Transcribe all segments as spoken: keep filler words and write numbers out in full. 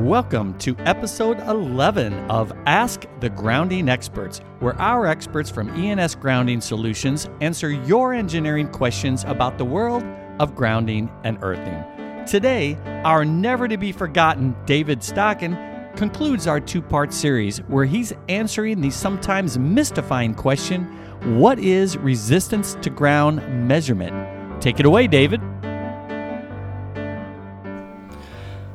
Welcome to episode eleven of Ask the Grounding Experts, where our experts from E N S Grounding Solutions answer your engineering questions about the world of grounding and earthing. Today, our never-to-be-forgotten David Stockin concludes our two-part series where he's answering the sometimes mystifying question, what is resistance to ground measurement? Take it away, David.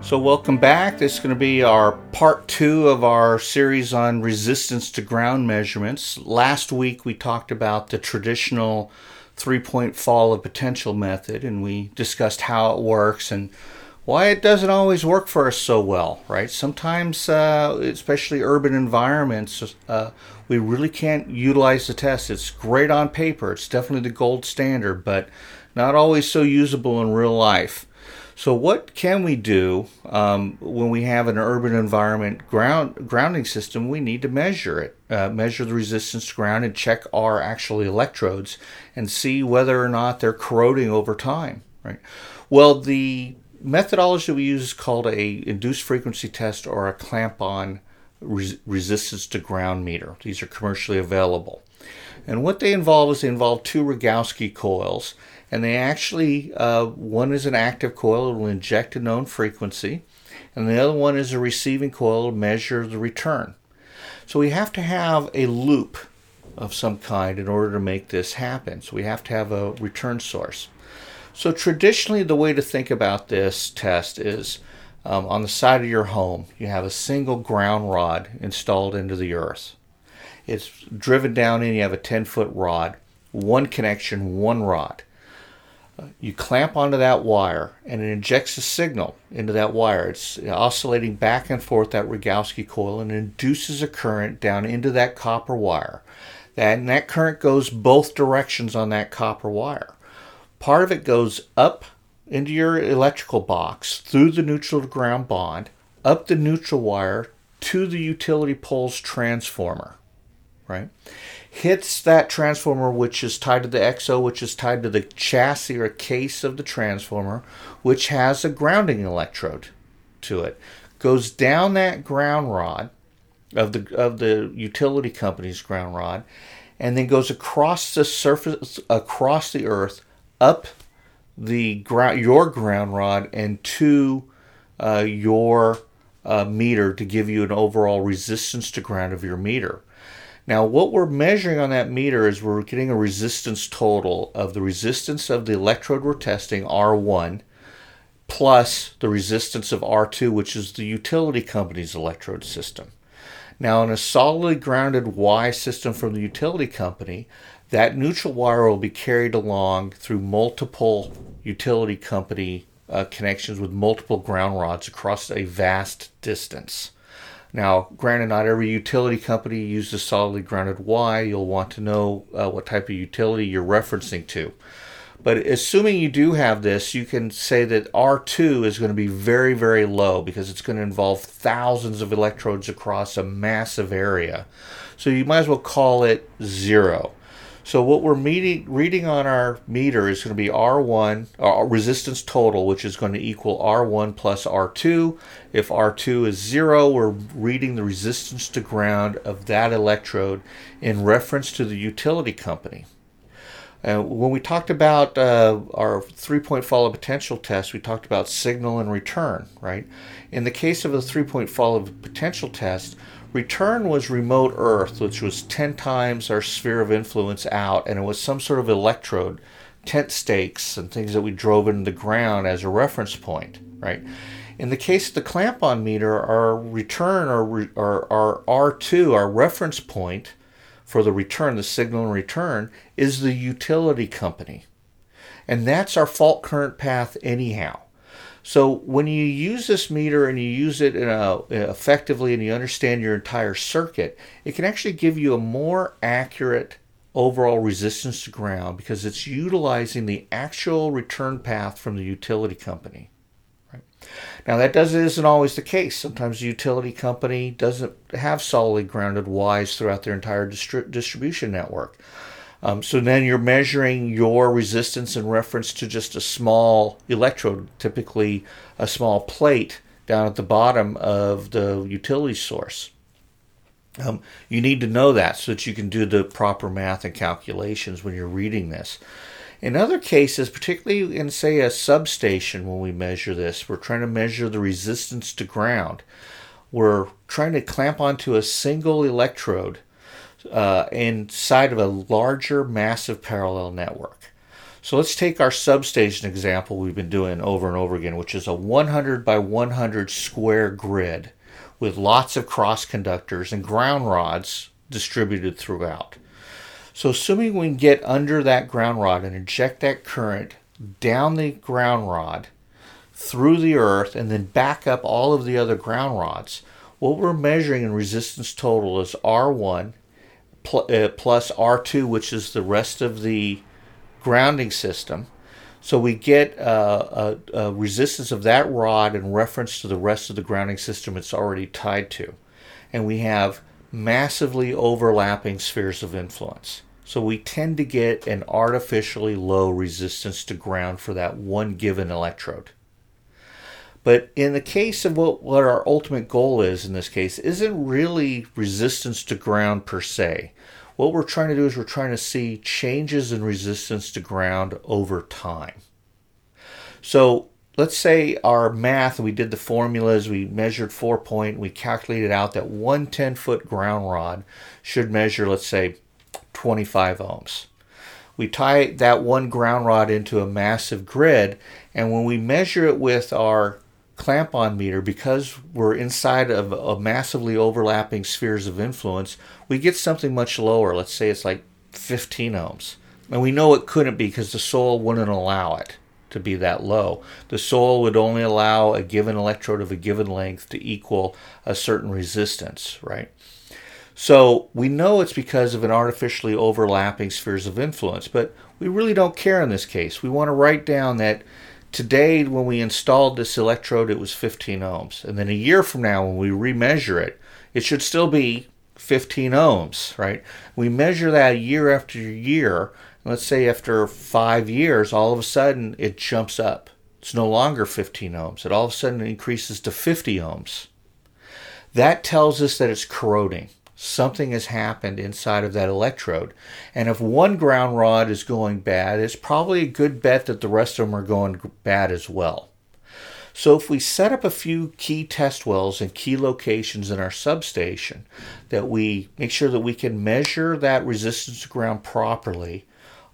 So welcome back. This is going to be our part two of our series on resistance to ground measurements. Last week we talked about the traditional three-point fall of potential method, and we discussed how it works and why it doesn't always work for us so well, right? Sometimes, uh, especially urban environments, uh, we really can't utilize the test. It's great on paper. It's definitely the gold standard, but not always so usable in real life. So what can we do um, when we have an urban environment ground grounding system? We need to measure it, uh, measure the resistance to ground and check our actual electrodes and see whether or not they're corroding over time, right? Well, the methodology we use is called a induced frequency test or a clamp-on res- resistance to ground meter. These are commercially available. And what they involve is they involve two Rogowski coils. And they actually, uh, one is an active coil, it will inject a known frequency, and the other one is a receiving coil to measure the return. So we have to have a loop of some kind in order to make this happen. So we have to have a return source. So traditionally, the way to think about this test is um, on the side of your home, you have a single ground rod installed into the earth. It's driven down in, you have a ten-foot rod, one connection, one rod. You clamp onto that wire, and it injects a signal into that wire. It's oscillating back and forth that Rogowski coil and induces a current down into that copper wire. That, and that current goes both directions on that copper wire. Part of it goes up into your electrical box through the neutral to ground bond, up the neutral wire to the utility pole's transformer, right? Hits that transformer, which is tied to the X O, which is tied to the chassis or case of the transformer, which has a grounding electrode to it, goes down that ground rod of the of the utility company's ground rod, and then goes across the surface, across the earth, up the ground, your ground rod, and to uh, your uh, meter to give you an overall resistance to ground of your meter. Now, what we're measuring on that meter is we're getting a resistance total of the resistance of the electrode we're testing, R one, plus the resistance of R two, which is the utility company's electrode system. Now, in a solidly grounded Y system from the utility company, that neutral wire will be carried along through multiple utility company uh, connections with multiple ground rods across a vast distance. Now, granted, not every utility company uses solidly grounded Y. You'll want to know uh, what type of utility you're referencing to. But assuming you do have this, you can say that R two is going to be very, very low because it's going to involve thousands of electrodes across a massive area. So you might as well call it zero. So what we're meeting, reading on our meter is going to be R one, or resistance total, which is going to equal R one plus R two. If R two is zero, we're reading the resistance to ground of that electrode in reference to the utility company. Uh, when we talked about uh, our three-point fall of potential test, we talked about signal and return, right? In the case of the three-point fall of potential test, return was remote Earth, which was ten times our sphere of influence out, and it was some sort of electrode, tent stakes, and things that we drove into the ground as a reference point, right? In the case of the clamp-on meter, our return, or our, our R two, our reference point for the return, the signal and return, is the utility company. And that's our fault current path anyhow. So when you use this meter and you use it in a, effectively and you understand your entire circuit, it can actually give you a more accurate overall resistance to ground because it's utilizing the actual return path from the utility company. Right? Now that doesn't isn't always the case. Sometimes the utility company doesn't have solidly grounded Ys throughout their entire distri- distribution network. Um, so then you're measuring your resistance in reference to just a small electrode, typically a small plate down at the bottom of the utility source. Um, you need to know that so that you can do the proper math and calculations when you're reading this. In other cases, particularly in, say, a substation, when we measure this, we're trying to measure the resistance to ground. We're trying to clamp onto a single electrode uh, inside of a larger, massive parallel network. So let's take our substation example we've been doing over and over again, which is a one hundred by one hundred square grid with lots of cross conductors and ground rods distributed throughout. So assuming we can get under that ground rod and inject that current down the ground rod through the earth and then back up all of the other ground rods, what we're measuring in resistance total is R one pl- uh, plus R two, which is the rest of the grounding system. So we get uh, a, a resistance of that rod in reference to the rest of the grounding system it's already tied to. And we have massively overlapping spheres of influence. So we tend to get an artificially low resistance to ground for that one given electrode. But in the case of what, what our ultimate goal is in this case, isn't really resistance to ground per se. What we're trying to do is we're trying to see changes in resistance to ground over time. So let's say our math, we did the formulas, we measured four point, we calculated out that one ten-foot ground rod should measure, let's say, twenty-five ohms. We tie that one ground rod into a massive grid, and when we measure it with our clamp-on meter, because we're inside of a massively overlapping spheres of influence, we get something much lower. Let's say it's like fifteen ohms. And we know it couldn't be because the soil wouldn't allow it to be that low. The soil would only allow a given electrode of a given length to equal a certain resistance, right? So we know it's because of an artificially overlapping spheres of influence, but we really don't care in this case. We want to write down that today when we installed this electrode it was fifteen ohms, and then a year from now when we remeasure it, it should still be fifteen ohms, right? We measure that year after year. Let's say after five years, all of a sudden it jumps up. It's no longer fifteen ohms. It all of a sudden increases to fifty ohms. That tells us that it's corroding. Something has happened inside of that electrode. And if one ground rod is going bad, it's probably a good bet that the rest of them are going bad as well. So if we set up a few key test wells and key locations in our substation, that we make sure that we can measure that resistance to ground properly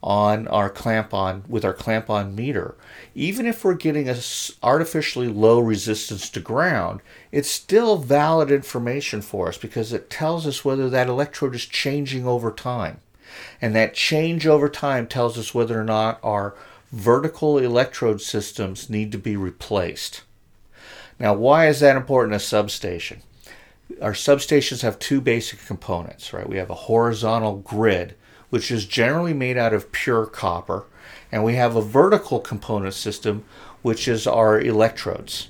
on our clamp on with our clamp on meter, even if we're getting a artificially low resistance to ground, it's still valid information for us because it tells us whether that electrode is changing over time, and that change over time tells us whether or not our vertical electrode systems need to be replaced. Now, why is that important in a substation? Our substations have two basic components, right? We have a horizontal grid, which is generally made out of pure copper, and we have a vertical component system, which is our electrodes,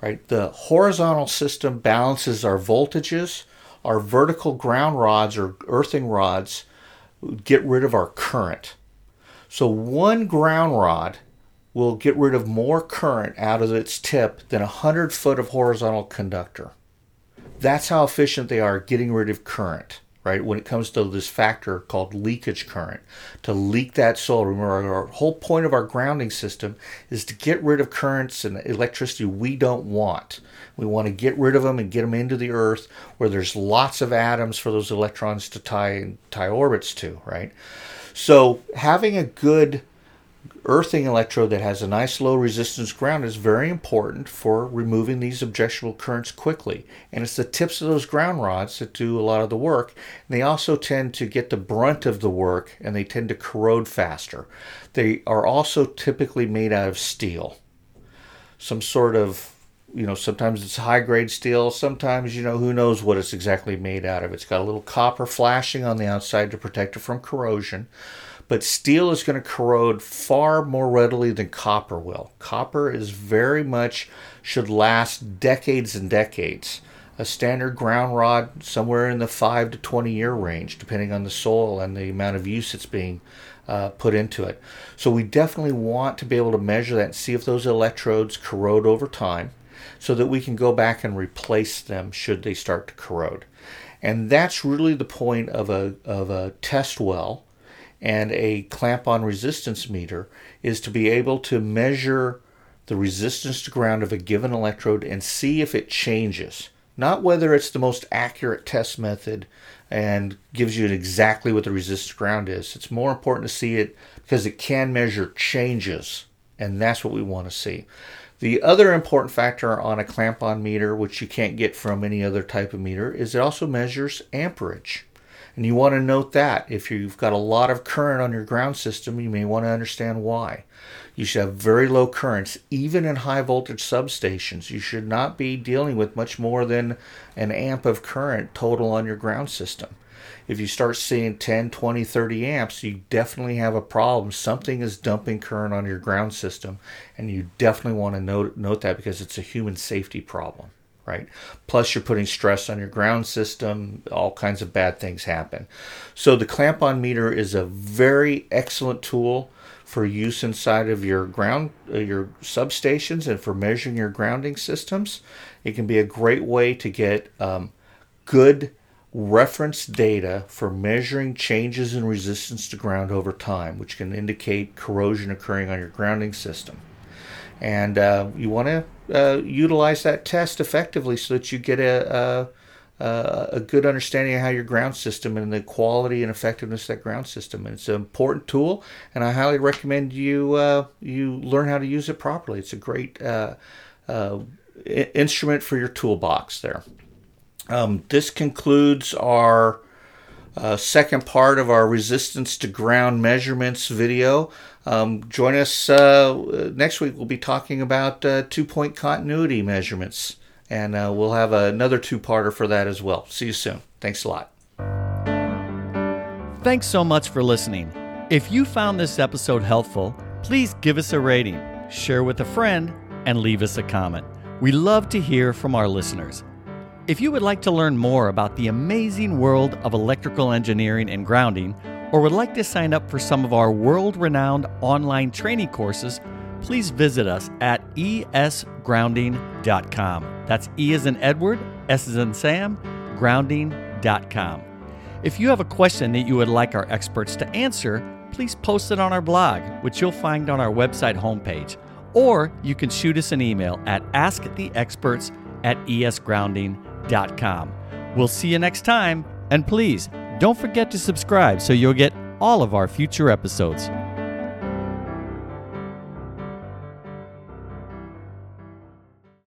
right? The horizontal system balances our voltages. Our vertical ground rods or earthing rods get rid of our current. So one ground rod will get rid of more current out of its tip than one hundred foot of horizontal conductor. That's how efficient they are getting rid of current, right? When it comes to this factor called leakage current, to leak that soil. Remember, our whole point of our grounding system is to get rid of currents and electricity we don't want. We want to get rid of them and get them into the earth where there's lots of atoms for those electrons to tie tie orbits to, right? So having a good earthing electrode that has a nice low resistance ground is very important for removing these objectionable currents quickly. And it's the tips of those ground rods that do a lot of the work. And they also tend to get the brunt of the work, and they tend to corrode faster. They are also typically made out of steel. Some sort of, you know, sometimes it's high-grade steel. Sometimes, you know, who knows what it's exactly made out of. It's got a little copper flashing on the outside to protect it from corrosion. But steel is going to corrode far more readily than copper will. Copper is very much, should last decades and decades. A standard ground rod, somewhere in the five to twenty year range, depending on the soil and the amount of use it's being uh, put into it. So we definitely want to be able to measure that and see if those electrodes corrode over time. so that we can go back and replace them should they start to corrode. And that's really the point of a of a test well and a clamp-on resistance meter, is to be able to measure the resistance to ground of a given electrode and see if it changes. Not whether it's the most accurate test method and gives you exactly what the resistance to ground is. It's more important to see it because it can measure changes, and that's what we want to see. The other important factor on a clamp-on meter, which you can't get from any other type of meter, is it also measures amperage. And you want to note that if you've got a lot of current on your ground system, you may want to understand why. You should have very low currents, even in high voltage substations. You should not be dealing with much more than an amp of current total on your ground system. If you start seeing ten, twenty, thirty amps, you definitely have a problem. Something is dumping current on your ground system, and you definitely want to note, note that because it's a human safety problem. Right? Plus, you're putting stress on your ground system. All kinds of bad things happen. So the clamp-on meter is a very excellent tool for use inside of your ground, uh, your substations, and for measuring your grounding systems. It can be a great way to get um, good reference data for measuring changes in resistance to ground over time, which can indicate corrosion occurring on your grounding system. And uh, you want to uh, utilize that test effectively so that you get a, a, a good understanding of how your ground system and the quality and effectiveness of that ground system. And it's an important tool, and I highly recommend you uh, you learn how to use it properly. It's a great uh, uh, I- instrument for your toolbox there. Um, this concludes our Uh, second part of our resistance to ground measurements video. Um, join us uh, next week. We'll be talking about uh, two-point continuity measurements, and uh, we'll have another two-parter for that as well. See you soon. Thanks a lot. Thanks so much for listening. If you found this episode helpful, please give us a rating, share with a friend, and leave us a comment. We love to hear from our listeners. If you would like to learn more about the amazing world of electrical engineering and grounding, or would like to sign up for some of our world-renowned online training courses, please visit us at E S grounding dot com. That's E as in Edward, S as in Sam, grounding dot com. If you have a question that you would like our experts to answer, please post it on our blog, which you'll find on our website homepage. Or you can shoot us an email at ask the experts at e s grounding dot com. Dot com. We'll see you next time, and please don't forget to subscribe so you'll get all of our future episodes.